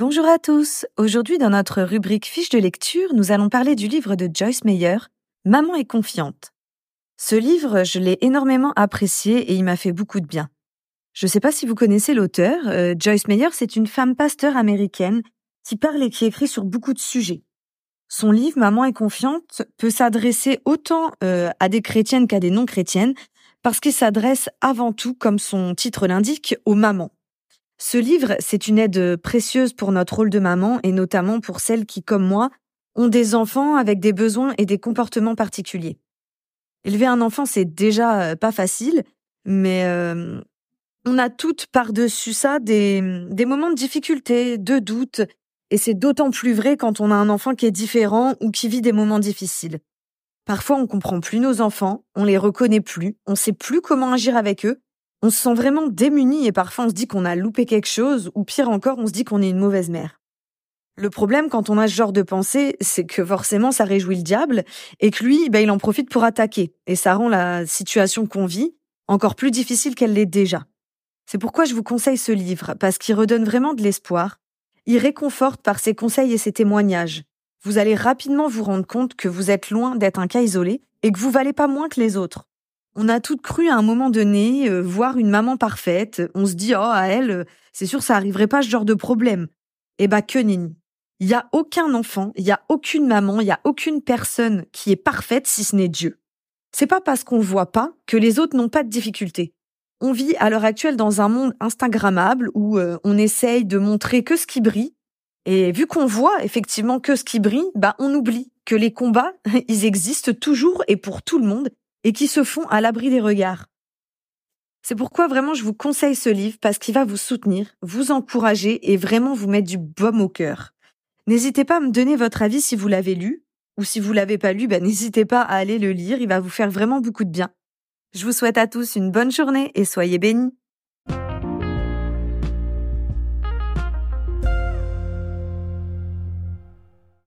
Bonjour à tous. Aujourd'hui, dans notre rubrique fiche de lecture, nous allons parler du livre de Joyce Meyer, Maman est confiante. Ce livre, je l'ai énormément apprécié et il m'a fait beaucoup de bien. Je ne sais pas si vous connaissez l'auteur, Joyce Meyer, c'est une femme pasteur américaine qui parle et qui écrit sur beaucoup de sujets. Son livre « Maman est confiante » peut s'adresser autant à des chrétiennes qu'à des non-chrétiennes parce qu'il s'adresse avant tout, comme son titre l'indique, aux mamans. Ce livre, c'est une aide précieuse pour notre rôle de maman et notamment pour celles qui, comme moi, ont des enfants avec des besoins et des comportements particuliers. Élever un enfant, c'est déjà pas facile, mais on a toutes par-dessus ça des moments de difficulté, de doute, et c'est d'autant plus vrai quand on a un enfant qui est différent ou qui vit des moments difficiles. Parfois, on comprend plus nos enfants, on les reconnaît plus, on sait plus comment agir avec eux, on se sent vraiment démunis et parfois on se dit qu'on a loupé quelque chose ou pire encore, on se dit qu'on est une mauvaise mère. Le problème quand on a ce genre de pensée, c'est que forcément ça réjouit le diable et que lui, il en profite pour attaquer et ça rend la situation qu'on vit encore plus difficile qu'elle l'est déjà. C'est pourquoi je vous conseille ce livre, parce qu'il redonne vraiment de l'espoir, il réconforte par ses conseils et ses témoignages. Vous allez rapidement vous rendre compte que vous êtes loin d'être un cas isolé et que vous valez pas moins que les autres. On a toutes cru à un moment donné voir une maman parfaite. On se dit « Oh, à elle, c'est sûr, ça n'arriverait pas ce genre de problème. » Eh ben, que nenni. Il n'y a aucun enfant, il n'y a aucune maman, il n'y a aucune personne qui est parfaite si ce n'est Dieu. C'est pas parce qu'on ne voit pas que les autres n'ont pas de difficultés. On vit à l'heure actuelle dans un monde instagrammable où on essaye de montrer que ce qui brille. Et vu qu'on voit effectivement que ce qui brille, on oublie que les combats, ils existent toujours et pour tout le monde, et qui se font à l'abri des regards. C'est pourquoi vraiment je vous conseille ce livre, parce qu'il va vous soutenir, vous encourager et vraiment vous mettre du baume au cœur. N'hésitez pas à me donner votre avis si vous l'avez lu, ou si vous ne l'avez pas lu, n'hésitez pas à aller le lire, il va vous faire vraiment beaucoup de bien. Je vous souhaite à tous une bonne journée et soyez bénis.